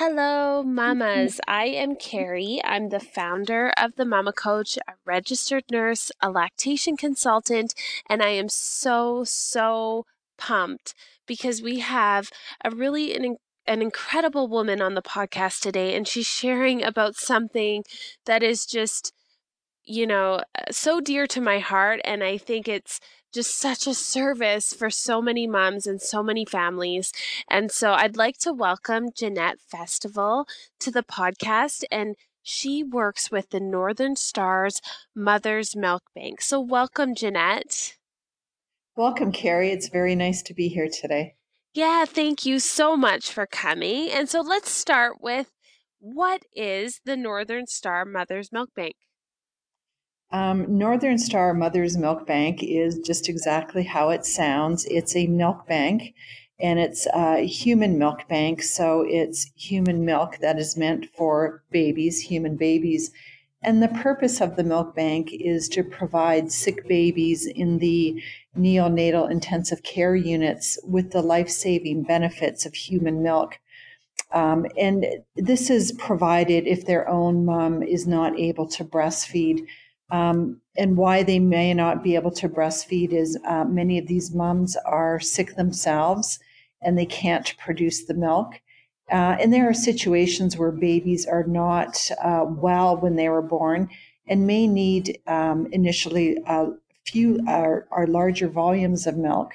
Hello, mamas. I am Carrie. I'm the founder of The Mama Coach, a registered nurse, a lactation consultant, and I am so pumped because we have a really an incredible woman on the podcast today, and she's sharing about something that is just, you know, so dear to my heart, and I think it's just such a service for so many moms and so many families. And so I'd like to welcome Jannette Festival to the podcast, and she works with the NorthernStar Mothers Milk Bank. So welcome, Jannette. Welcome, Carrie. It's very nice to be here today. Yeah, thank you so much for coming. And so let's start with, what is the NorthernStar Mothers Milk Bank? NorthernStar Mothers Milk Bank is just exactly how it sounds. It's a milk bank, and it's a human milk bank, so it's human milk that is meant for babies, human babies. And the purpose of the milk bank is to provide sick babies in the neonatal intensive care units with the life-saving benefits of human milk. And this is provided if their own mom is not able to breastfeed. And why they may not be able to breastfeed is many of these moms are sick themselves and they can't produce the milk. And there are situations where babies are not well when they were born and may need initially a few or larger volumes of milk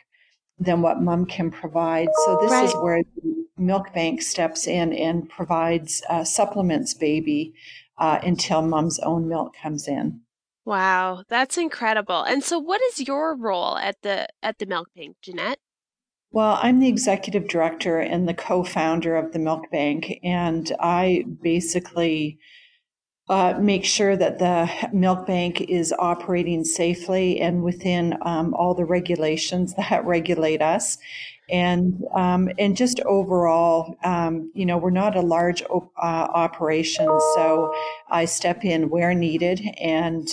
than what mom can provide. So this is where the milk bank steps in and provides supplements baby until mom's own milk comes in. Wow, that's incredible. And so what is your role at the Milk Bank, Jannette? Well, I'm the executive director and the co-founder of the Milk Bank, and I basically make sure that the Milk Bank is operating safely and within all the regulations that regulate us. And just overall, you know, we're not a large operation, so I step in where needed. And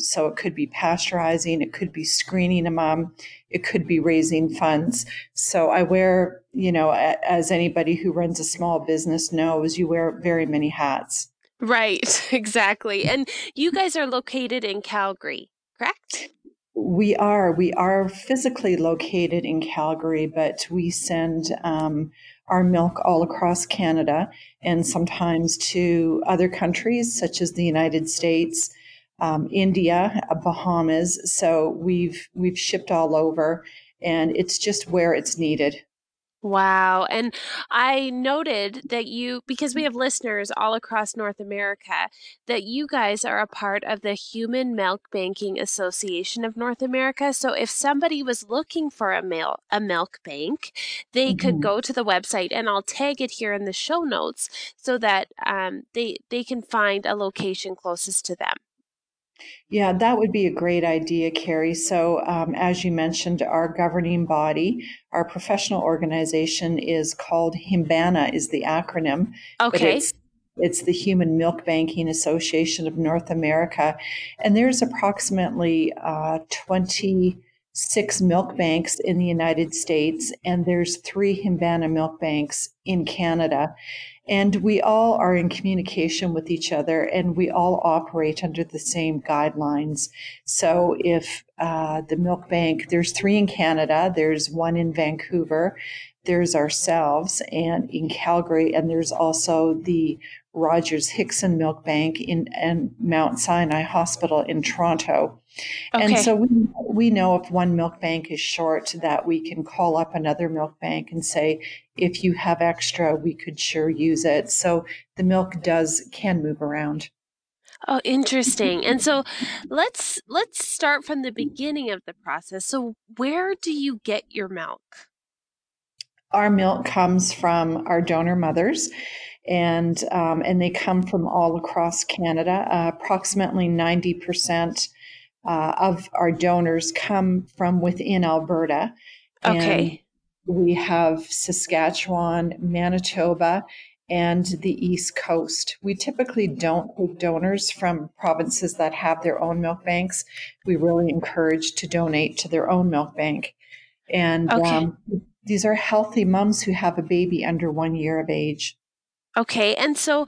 so it could be pasteurizing, it could be screening a mom, it could be raising funds. So I wear, you know, as anybody who runs a small business knows, you wear very many hats. Right, exactly. And you guys are located in Calgary, correct? We are physically located in Calgary, but we send our milk all across Canada and sometimes to other countries such as the United States, India, Bahamas. So we've shipped all over, and it's just where it's needed. Wow. And I noted that you, because we have listeners all across North America, that you guys are a part of the Human Milk Banking Association of North America. So if somebody was looking for a milk bank, they could go to the website, and I'll tag it here in the show notes so that they can find a location closest to them. Yeah, that would be a great idea, Carrie. So as you mentioned, our governing body, our professional organization is called HIMBANA is the acronym. Okay. But it's the Human Milk Banking Association of North America. And there's approximately 26 milk banks in the United States, and there's 3 HIMBANA milk banks in Canada. And we all are in communication with each other, and we all operate under the same guidelines. So if the milk bank, there's 3 in Canada, there's 1 in Vancouver, there's ourselves and in Calgary, and there's also the Rogers Hickson Milk Bank and Mount Sinai Hospital in Toronto. Okay. And so we know if one milk bank is short that we can call up another milk bank and say, if you have extra, we could sure use it. So the milk can move around. Oh, interesting. And so let's start from the beginning of the process. So where do you get your milk? Our milk comes from our donor mothers, and they come from all across Canada. Approximately 90% of our donors come from within Alberta. Okay. And we have Saskatchewan, Manitoba, and the East Coast. We typically don't take donors from provinces that have their own milk banks. We really encourage to donate to their own milk bank. And these are healthy moms who have a baby under 1 year of age. Okay. And so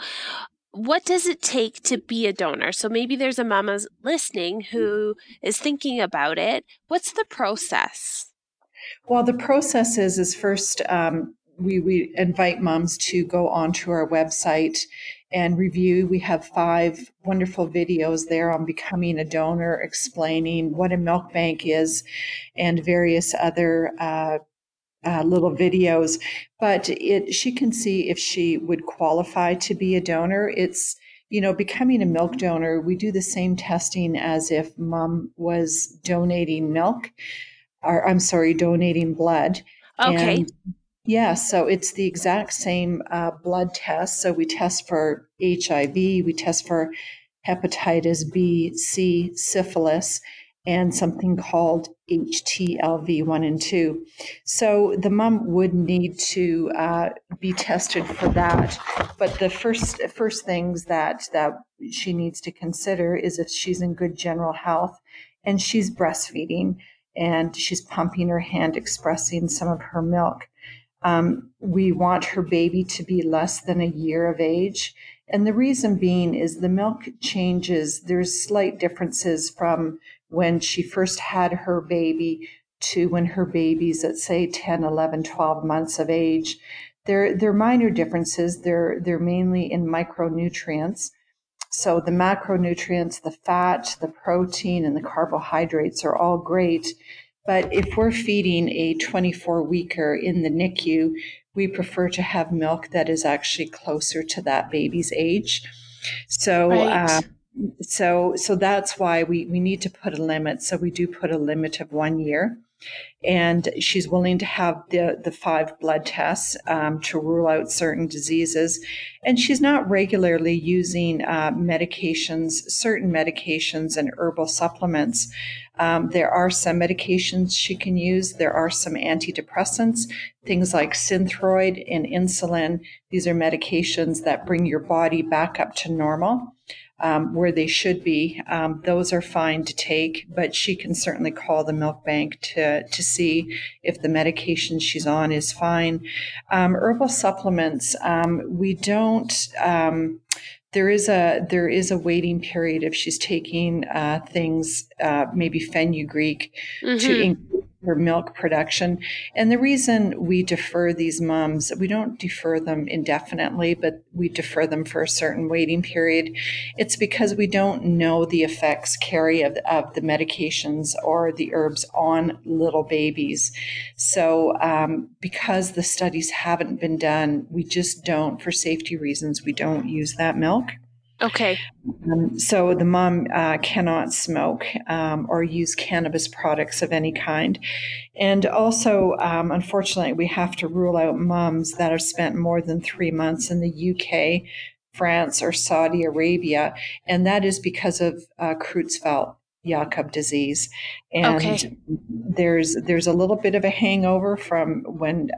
what does it take to be a donor? So maybe there's a mama listening who is thinking about it. What's the process? Well, the process is first we invite moms to go onto our website and review. We have 5 wonderful videos there on becoming a donor, explaining what a milk bank is, and various other little videos, but she can see if she would qualify to be a donor. It's, you know, becoming a milk donor, we do the same testing as if mom was donating milk, or I'm sorry, donating blood. Okay. And yeah, so it's the exact same blood test. So we test for HIV, we test for hepatitis B, C, syphilis, and something called HTLV 1 and 2. So the mom would need to be tested for that. But the first things that she needs to consider is if she's in good general health and she's breastfeeding and she's pumping her hand, expressing some of her milk. We want her baby to be less than a year of age. And the reason being is the milk changes. There's slight differences from when she first had her baby to when her baby's at, say, 10, 11, 12 months of age. They're minor differences. They're mainly in micronutrients. So the macronutrients, the fat, the protein, and the carbohydrates are all great. But if we're feeding a 24-weeker in the NICU, we prefer to have milk that is actually closer to that baby's age. So right. So that's why we need to put a limit. So we do put a limit of 1 year, and she's willing to have the 5 blood tests to rule out certain diseases. And she's not regularly using medications, certain medications and herbal supplements. There are some medications she can use. There are some antidepressants, things like Synthroid and insulin. These are medications that bring your body back up to normal, where they should be. Those are fine to take, but she can certainly call the milk bank to see if the medication she's on is fine. Herbal supplements, we don't... There is a waiting period if she's taking things, maybe fenugreek, to increase her milk production. And the reason we defer these moms, we don't defer them indefinitely, but we defer them for a certain waiting period. It's because we don't know the effects of the medications or the herbs on little babies. So because the studies haven't been done, we just don't, for safety reasons, we don't use that milk. Okay. So the mom cannot smoke or use cannabis products of any kind. And also, unfortunately, we have to rule out moms that have spent more than 3 months in the UK, France, or Saudi Arabia. And that is because of Creutzfeldt-Jakob disease. And okay. There's a little bit of a hangover from when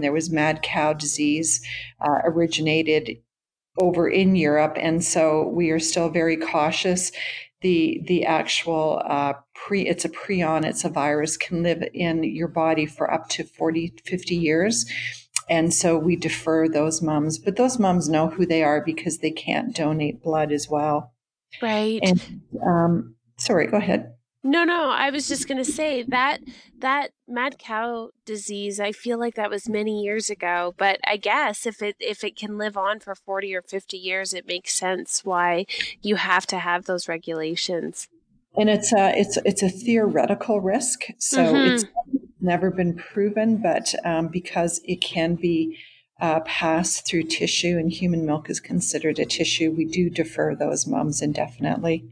there was mad cow disease originated over in Europe, and so we are still very cautious. The actual it's a prion, it's a virus, can live in your body for up to 40-50 years, and so we defer those moms. But those moms know who they are because they can't donate blood as well. Right. And sorry, go ahead. No, I was just going to say that mad cow disease, I feel like that was many years ago, but I guess if it can live on for 40 or 50 years, it makes sense why you have to have those regulations. And it's a theoretical risk, so it's never been proven, but because it can be passed through tissue, and human milk is considered a tissue, we do defer those moms indefinitely.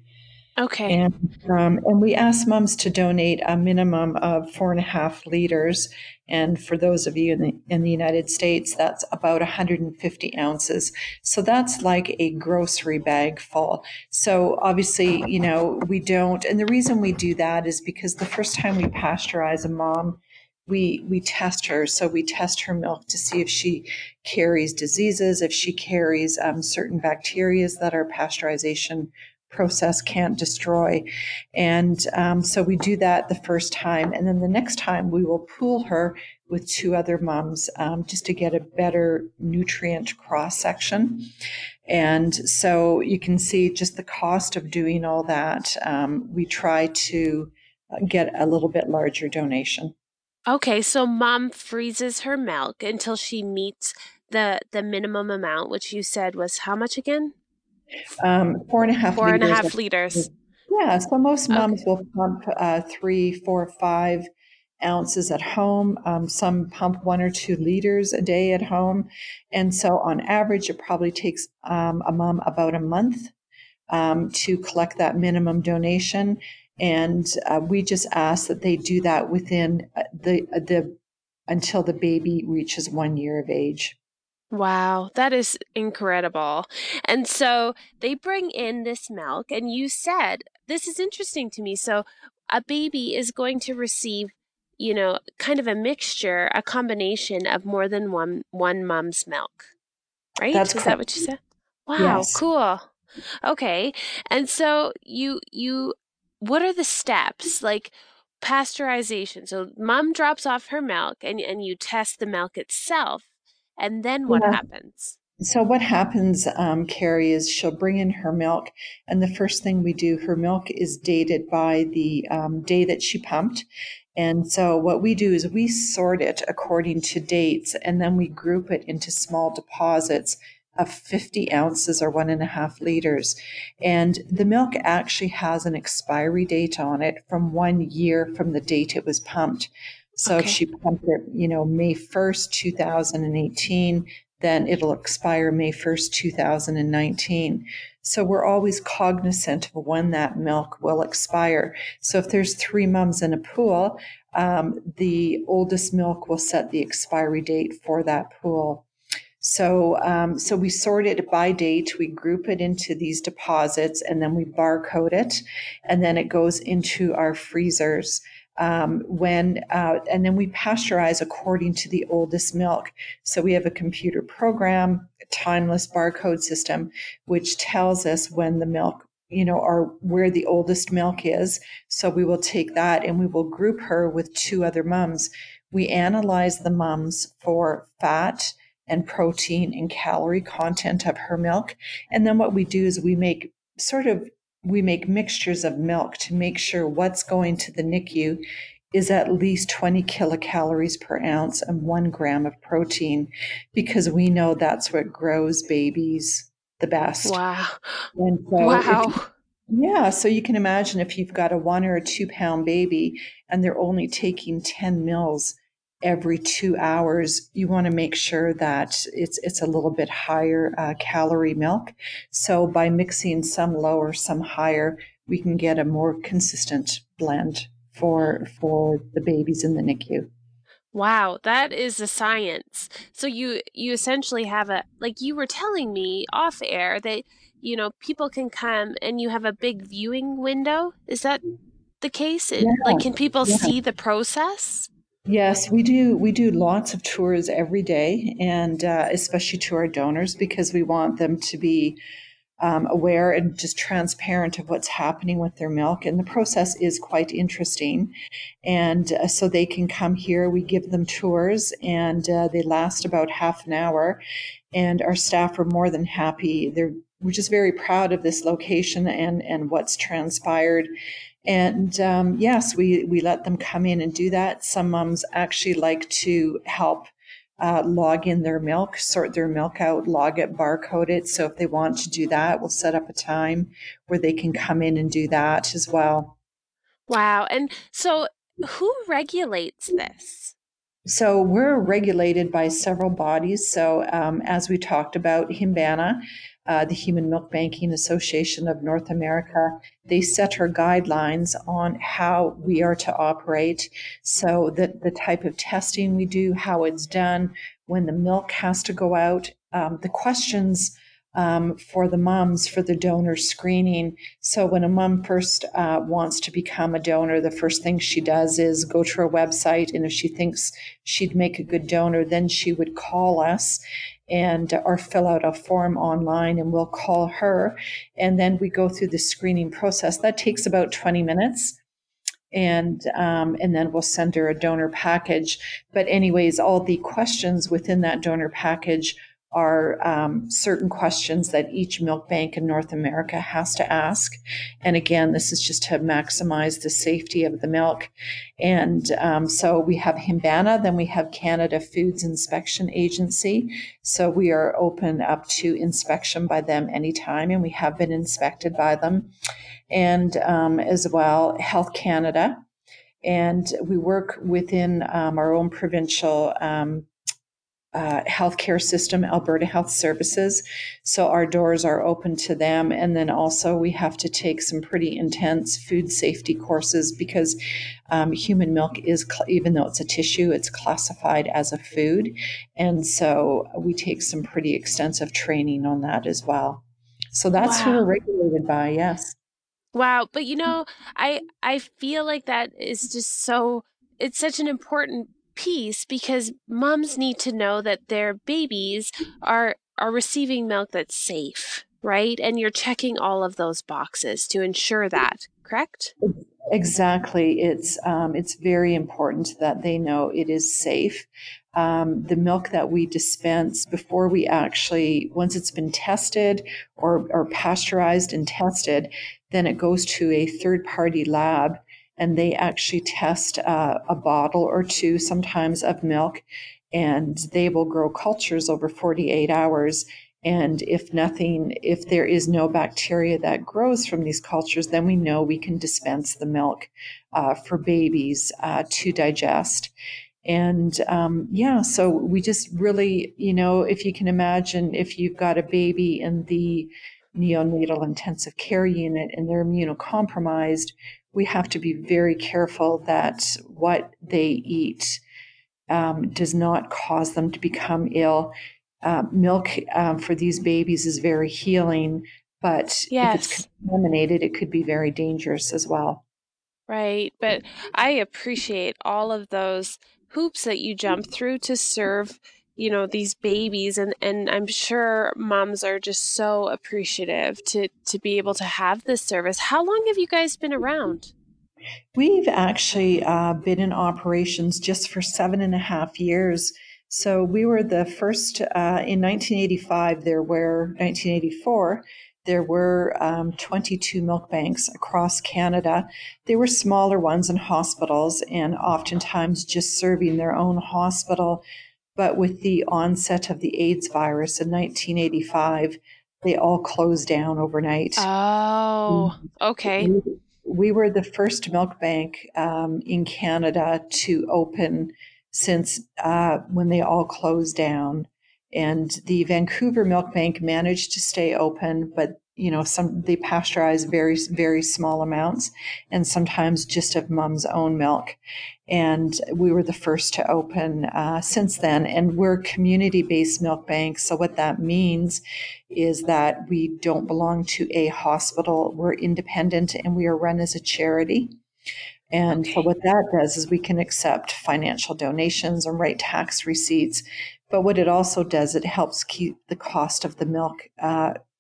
Okay. And we ask moms to donate a minimum of 4.5 liters. And for those of you in the United States, that's about 150 ounces. So that's like a grocery bag full. So obviously, you know, we don't. And the reason we do that is because the first time we pasteurize a mom, we test her. So we test her milk to see if she carries diseases, if she carries certain bacteria that our pasteurization process can't destroy. And so we do that the first time. And then the next time we will pool her with two other moms just to get a better nutrient cross-section. And so you can see just the cost of doing all that. We try to get a little bit larger donation. Okay, so mom freezes her milk until she meets the minimum amount, which you said was how much again? 4.5 liters. 4.5 liters. Yeah, so most moms will pump 3, 4, 5 ounces at home. Some pump 1 or 2 liters a day at home. And so on average, it probably takes a mom about a month to collect that minimum donation. And we just ask that they do that within the until the baby reaches 1 year of age. Wow, that is incredible. And so they bring in this milk, and you said, this is interesting to me. So a baby is going to receive, you know, kind of a mixture, a combination of more than one mom's milk, right? Is that what you said? Wow, yes. Cool. Okay. And so you what are the steps? Like pasteurization. So mom drops off her milk and you test the milk itself. And then what happens? So what happens, Carrie, is she'll bring in her milk. And the first thing we do, her milk is dated by the day that she pumped. And so what we do is we sort it according to dates, and then we group it into small deposits of 50 ounces or 1.5 liters. And the milk actually has an expiry date on it from 1 year from the date it was pumped. So if she pumped it, you know, May 1st, 2018, then it'll expire May 1st, 2019. So we're always cognizant of when that milk will expire. So if there's 3 moms in a pool, the oldest milk will set the expiry date for that pool. So so we sort it by date, we group it into these deposits, and then we barcode it, and then it goes into our freezers. And then we pasteurize according to the oldest milk. So we have a computer program, a timeless barcode system, which tells us when the milk, you know, or where the oldest milk is. So we will take that and we will group her with 2 other mums. We analyze the mums for fat and protein and calorie content of her milk. And then what we do is we make mixtures of milk to make sure what's going to the NICU is at least 20 kilocalories per ounce and 1 gram of protein, because we know that's what grows babies the best. Wow. And so so you can imagine if you've got a 1 or a 2 pound baby and they're only taking 10 mils every 2 hours, you want to make sure that it's a little bit higher calorie milk. So by mixing some lower, some higher, we can get a more consistent blend for the babies in the NICU. Wow, that is a science. So you essentially have like you were telling me off air that, you know, people can come and you have a big viewing window. Is that the case? Yeah. Like, can people see the process? Yes, we do. We do lots of tours every day, and especially to our donors, because we want them to be aware and just transparent of what's happening with their milk. And the process is quite interesting. And so they can come here. We give them tours, and they last about half an hour. And our staff are more than happy. We're just very proud of this location and what's transpired. And yes, we let them come in and do that. Some moms actually like to help log in their milk, sort their milk out, log it, barcode it. So if they want to do that, we'll set up a time where they can come in and do that as well. Wow. And so who regulates this? So we're regulated by several bodies. So as we talked about, HIMBANA, the Human Milk Banking Association of North America, they set our guidelines on how we are to operate, so that the type of testing we do, how it's done, when the milk has to go out, the questions for the moms for the donor screening. So when a mom first wants to become a donor, the first thing she does is go to our website, and if she thinks she'd make a good donor, then she would call us or fill out a form online, and we'll call her. And then we go through the screening process. That takes about 20 minutes. and then we'll send her a donor package. But anyways, all the questions within that donor package are certain questions that each milk bank in North America has to ask. And again, this is just to maximize the safety of the milk. And so we have HIMBANA, then we have Canada Foods Inspection Agency. So we are open up to inspection by them anytime, and we have been inspected by them. And as well, Health Canada. And we work within our own provincial healthcare system, Alberta Health Services. So our doors are open to them. And then also we have to take some pretty intense food safety courses because human milk is, even though it's a tissue, it's classified as a food. And so we take some pretty extensive training on that as well. So that's who we're regulated by, yes. Wow. But you know, I feel like that is just so, it's such an important piece because moms need to know that their babies are receiving milk that's safe, right? And you're checking all of those boxes to ensure that, correct? Exactly. It's very important that they know it is safe. The milk that we dispense before we actually, once it's been tested or pasteurized and tested, then it goes to a third-party lab, and they actually test a bottle or two sometimes of milk, and they will grow cultures over 48 hours. And if there is no bacteria that grows from these cultures, then we know we can dispense the milk for babies to digest. And so we just really, you know, if you can imagine, if you've got a baby in the neonatal intensive care unit and they're immunocompromised, we have to be very careful that what they eat does not cause them to become ill. Milk for these babies is very healing, but if it's contaminated, it could be very dangerous as well. Right. But I appreciate all of those hoops that you jump through to serve, you know, these babies. And I'm sure moms are just so appreciative to be able to have this service. How long have you guys been around? We've actually been in operations just for 7.5 years. So we were the first in 1984, there were 22 milk banks across Canada. They were smaller ones in hospitals and oftentimes just serving their own hospital. But with the onset of the AIDS virus in 1985, they all closed down overnight. Oh, okay. We were the first milk bank in Canada to open since when they all closed down. And the Vancouver Milk Bank managed to stay open, but you know, they pasteurize very, very small amounts and sometimes just of mom's own milk. And we were the first to open since then. And we're community-based milk banks. So what that means is that we don't belong to a hospital. We're independent and we are run as a charity. And so what that does is we can accept financial donations and write tax receipts. But what it also does, it helps keep the cost of the milk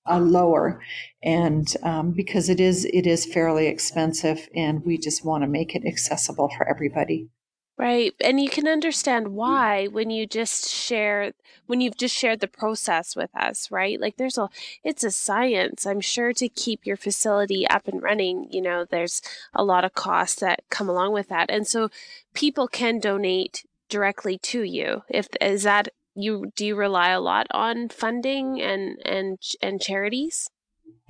lower, and because it is fairly expensive, and we just want to make it accessible for everybody. Right, and you can understand why when you've just shared the process with us, right? Like it's a science, I'm sure, to keep your facility up and running. You know, there's a lot of costs that come along with that, and so people can donate directly to you. Do you rely a lot on funding and charities?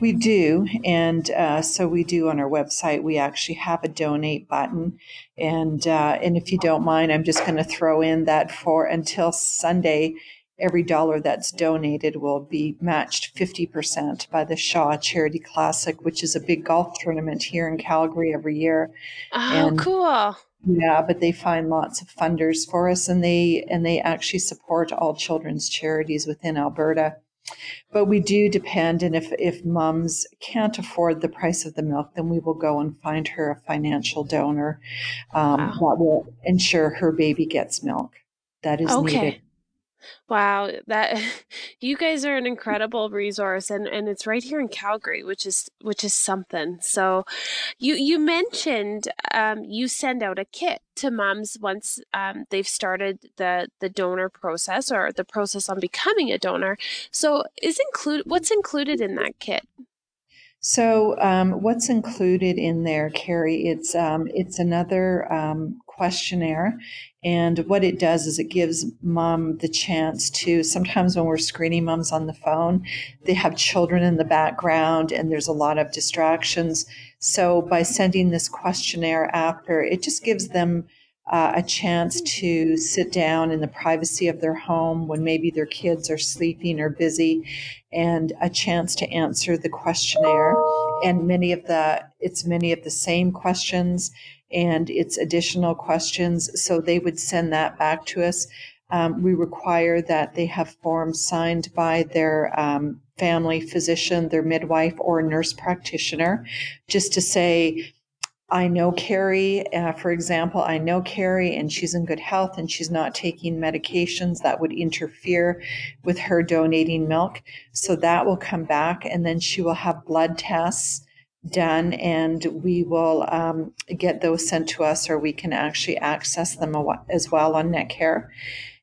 We do. And so we do on our website. We actually have a donate button. And if you don't mind, I'm just going to throw in that for until Sunday, every dollar that's donated will be matched 50% by the Shaw Charity Classic, which is a big golf tournament here in Calgary every year. Oh, cool. Yeah, but they find lots of funders for us, and they actually support all children's charities within Alberta. But we do depend, and if mums can't afford the price of the milk, then we will go and find her a financial donor that will ensure her baby gets milk that is needed. Wow, that you guys are an incredible resource, and it's right here in Calgary, which is something. So, you mentioned you send out a kit to moms once they've started the donor process or the process on becoming a donor. So, what's included in that kit? So, what's included in there, Carrie? It's another questionnaire. And what it does is it gives mom the chance to, sometimes when we're screening moms on the phone, they have children in the background and there's a lot of distractions. So by sending this questionnaire after, it just gives them a chance to sit down in the privacy of their home when maybe their kids are sleeping or busy, and a chance to answer the questionnaire. And many of the same questions, and it's additional questions. So they would send that back to us. We require that they have forms signed by their family physician, their midwife, or nurse practitioner, just to say, I know Carrie, for example, I know Carrie and she's in good health and she's not taking medications that would interfere with her donating milk. So that will come back, and then she will have blood tests done, and we will get those sent to us, or we can actually access them as well on NetCare.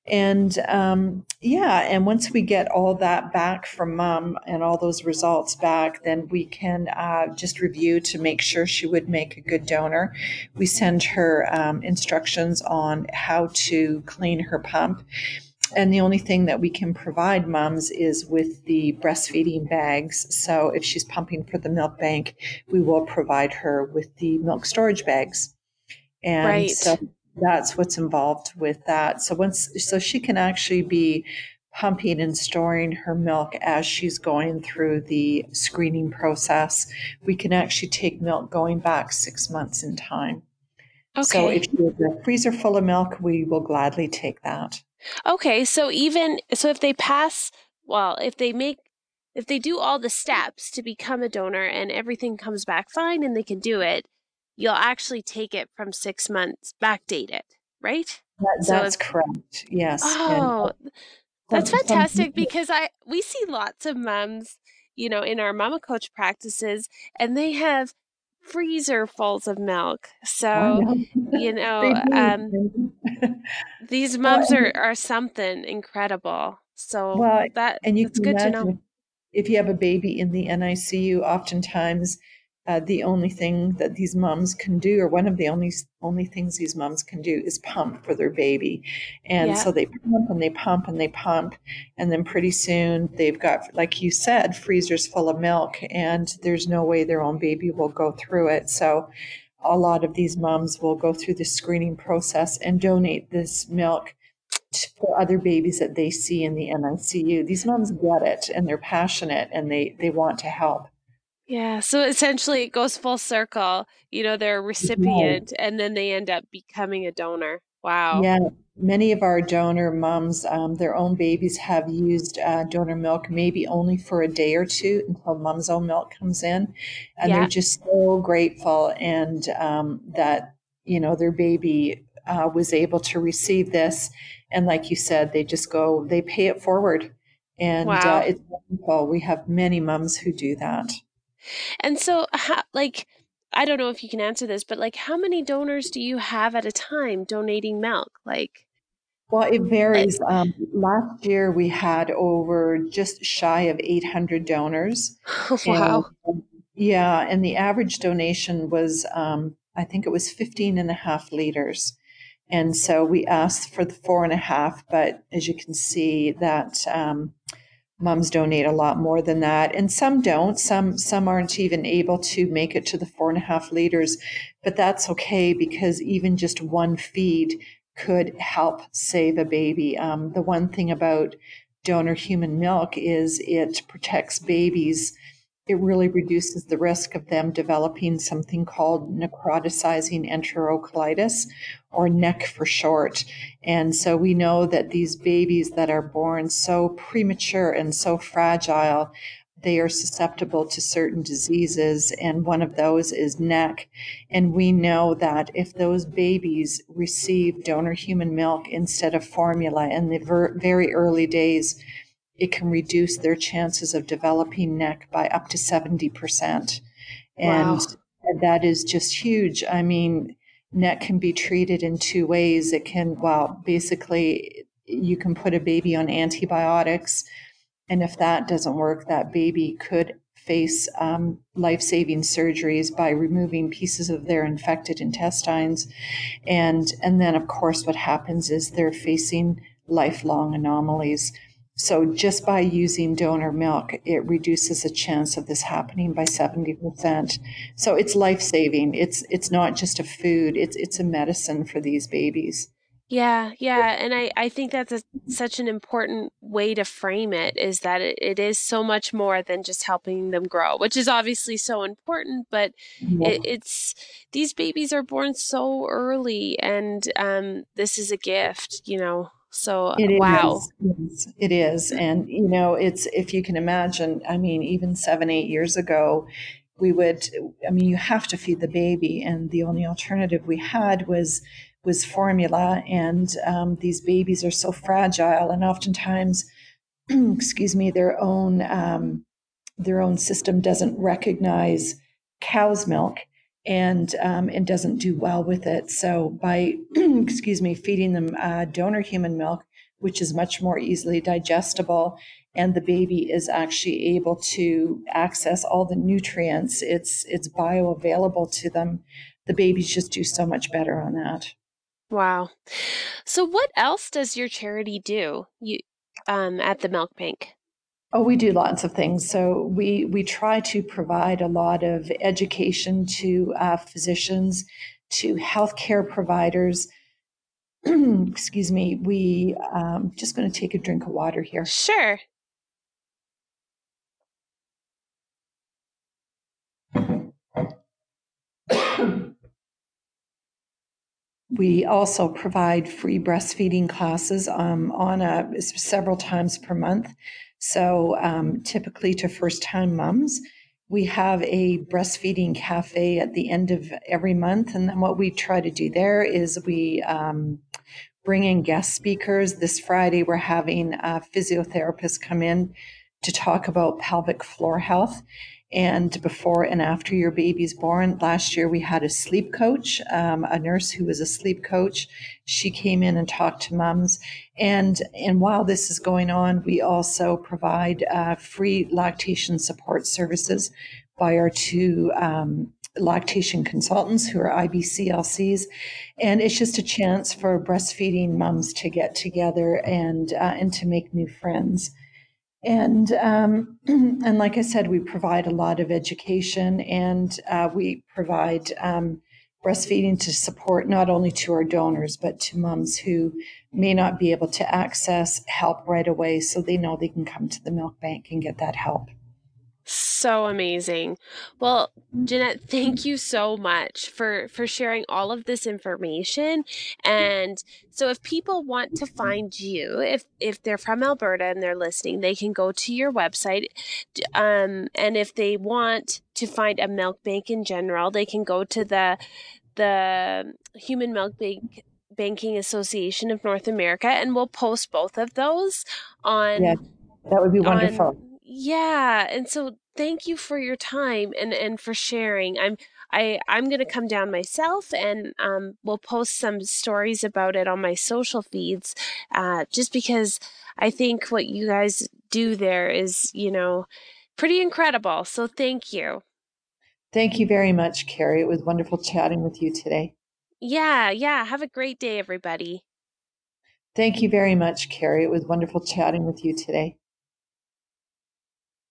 And and once we get all that back from mom and all those results back, then we can just review to make sure she would make a good donor. We send her instructions on how to clean her pump. And the only thing that we can provide moms is with the breastfeeding bags. So if she's pumping for the milk bank, we will provide her with the milk storage bags. And right. So that's what's involved with that. So she can actually be pumping and storing her milk as she's going through the screening process. We can actually take milk going back 6 months in time. Okay. So if you have a freezer full of milk, we will gladly take that. Okay, so if they pass, well, if they do all the steps to become a donor and everything comes back fine and they can do it, you'll actually take it from 6 months, backdate it, right? That's correct. Yes. Oh, and that's fantastic, because we see lots of moms, in our Mama Coach practices, and they have freezer fulls of milk. So, these moms are something incredible. So that's good to know. If you have a baby in the NICU, oftentimes the only thing that these moms can do, or one of the only things these moms can do, is pump for their baby. And so they pump and they pump and they pump. And then pretty soon they've got, like you said, freezers full of milk, and there's no way their own baby will go through it. So a lot of these moms will go through the screening process and donate this milk for other babies that they see in the NICU. These moms get it, and they're passionate, and they want to help. Yeah, so essentially it goes full circle. They're a recipient, and then they end up becoming a donor. Wow. Yeah, many of our donor moms, their own babies have used donor milk maybe only for a day or two until mom's own milk comes in. And they're just so grateful and that, their baby was able to receive this. And like you said, they pay it forward. And it's wonderful. We have many moms who do that. And so, I don't know if you can answer this, but how many donors do you have at a time donating milk? Well, it varies. Last year we had over just shy of 800 donors. Wow. And, and the average donation was, I think it was 15.5 liters. And so we asked for the 4.5, but as you can see that, moms donate a lot more than that, and some don't. Some aren't even able to make it to the 4.5 liters, but that's okay, because even just one feed could help save a baby. The one thing about donor human milk is it protects babies. It really reduces the risk of them developing something called necrotizing enterocolitis, or NEC for short. And so we know that these babies that are born so premature and so fragile, they are susceptible to certain diseases, and one of those is NEC. And we know that if those babies receive donor human milk instead of formula in the very early days, it can reduce their chances of developing NEC by up to 70%. And that is just huge. I mean, NEC can be treated in two ways. It can, well, basically you can put a baby on antibiotics, and if that doesn't work, that baby could face life-saving surgeries by removing pieces of their infected intestines. And then, of course, what happens is they're facing lifelong anomalies. So just by using donor milk, it reduces the chance of this happening by 70%. So it's life-saving. It's not just a food. It's a medicine for these babies. Yeah, yeah. And I think that's such an important way to frame it, is that it is so much more than just helping them grow, which is obviously so important, but it's these babies are born so early, and this is a gift, you know. So, wow. It is. And, you know, it's, if you can imagine, I mean, even 7-8 years ago, you have to feed the baby. And the only alternative we had was formula. And these babies are so fragile, and oftentimes, their own system doesn't recognize cow's milk, and it doesn't do well with it. So by feeding them donor human milk, which is much more easily digestible, and the baby is actually able to access all the nutrients, it's bioavailable to them, the babies just do so much better on that. Wow. So what else does your charity do at the milk bank? Oh, we do lots of things. So we try to provide a lot of education to physicians, to healthcare providers. We just going to take a drink of water here. Sure. We also provide free breastfeeding classes several times per month. So typically to first-time moms. We have a breastfeeding cafe at the end of every month. And then what we try to do there is we bring in guest speakers. This Friday, we're having a physiotherapist come in to talk about pelvic floor health and before and after your baby's born. Last year, we had a sleep coach, a nurse who was a sleep coach. She came in and talked to moms. And while this is going on, we also provide free lactation support services by our two lactation consultants who are IBCLCs. And it's just a chance for breastfeeding moms to get together and to make new friends. And like I said, we provide a lot of education, and we provide breastfeeding to support not only to our donors, but to moms who may not be able to access help right away, so they know they can come to the milk bank and get that help. So amazing. Well, Jannette, thank you so much for sharing all of this information. And so if people want to find you, if they're from Alberta and they're listening, they can go to your website. And if they want to find a milk bank in general, they can go to the Human Milk Bank Banking Association of North America, and we'll post both of those on. Yeah, that would be wonderful. Yeah, and so thank you for your time and for sharing. I'm going to come down myself, and we'll post some stories about it on my social feeds, just because I think what you guys do there is, you know, pretty incredible. So thank you. Thank you very much, Carrie. It was wonderful chatting with you today. Yeah. Have a great day, everybody. Thank you very much, Carrie. It was wonderful chatting with you today.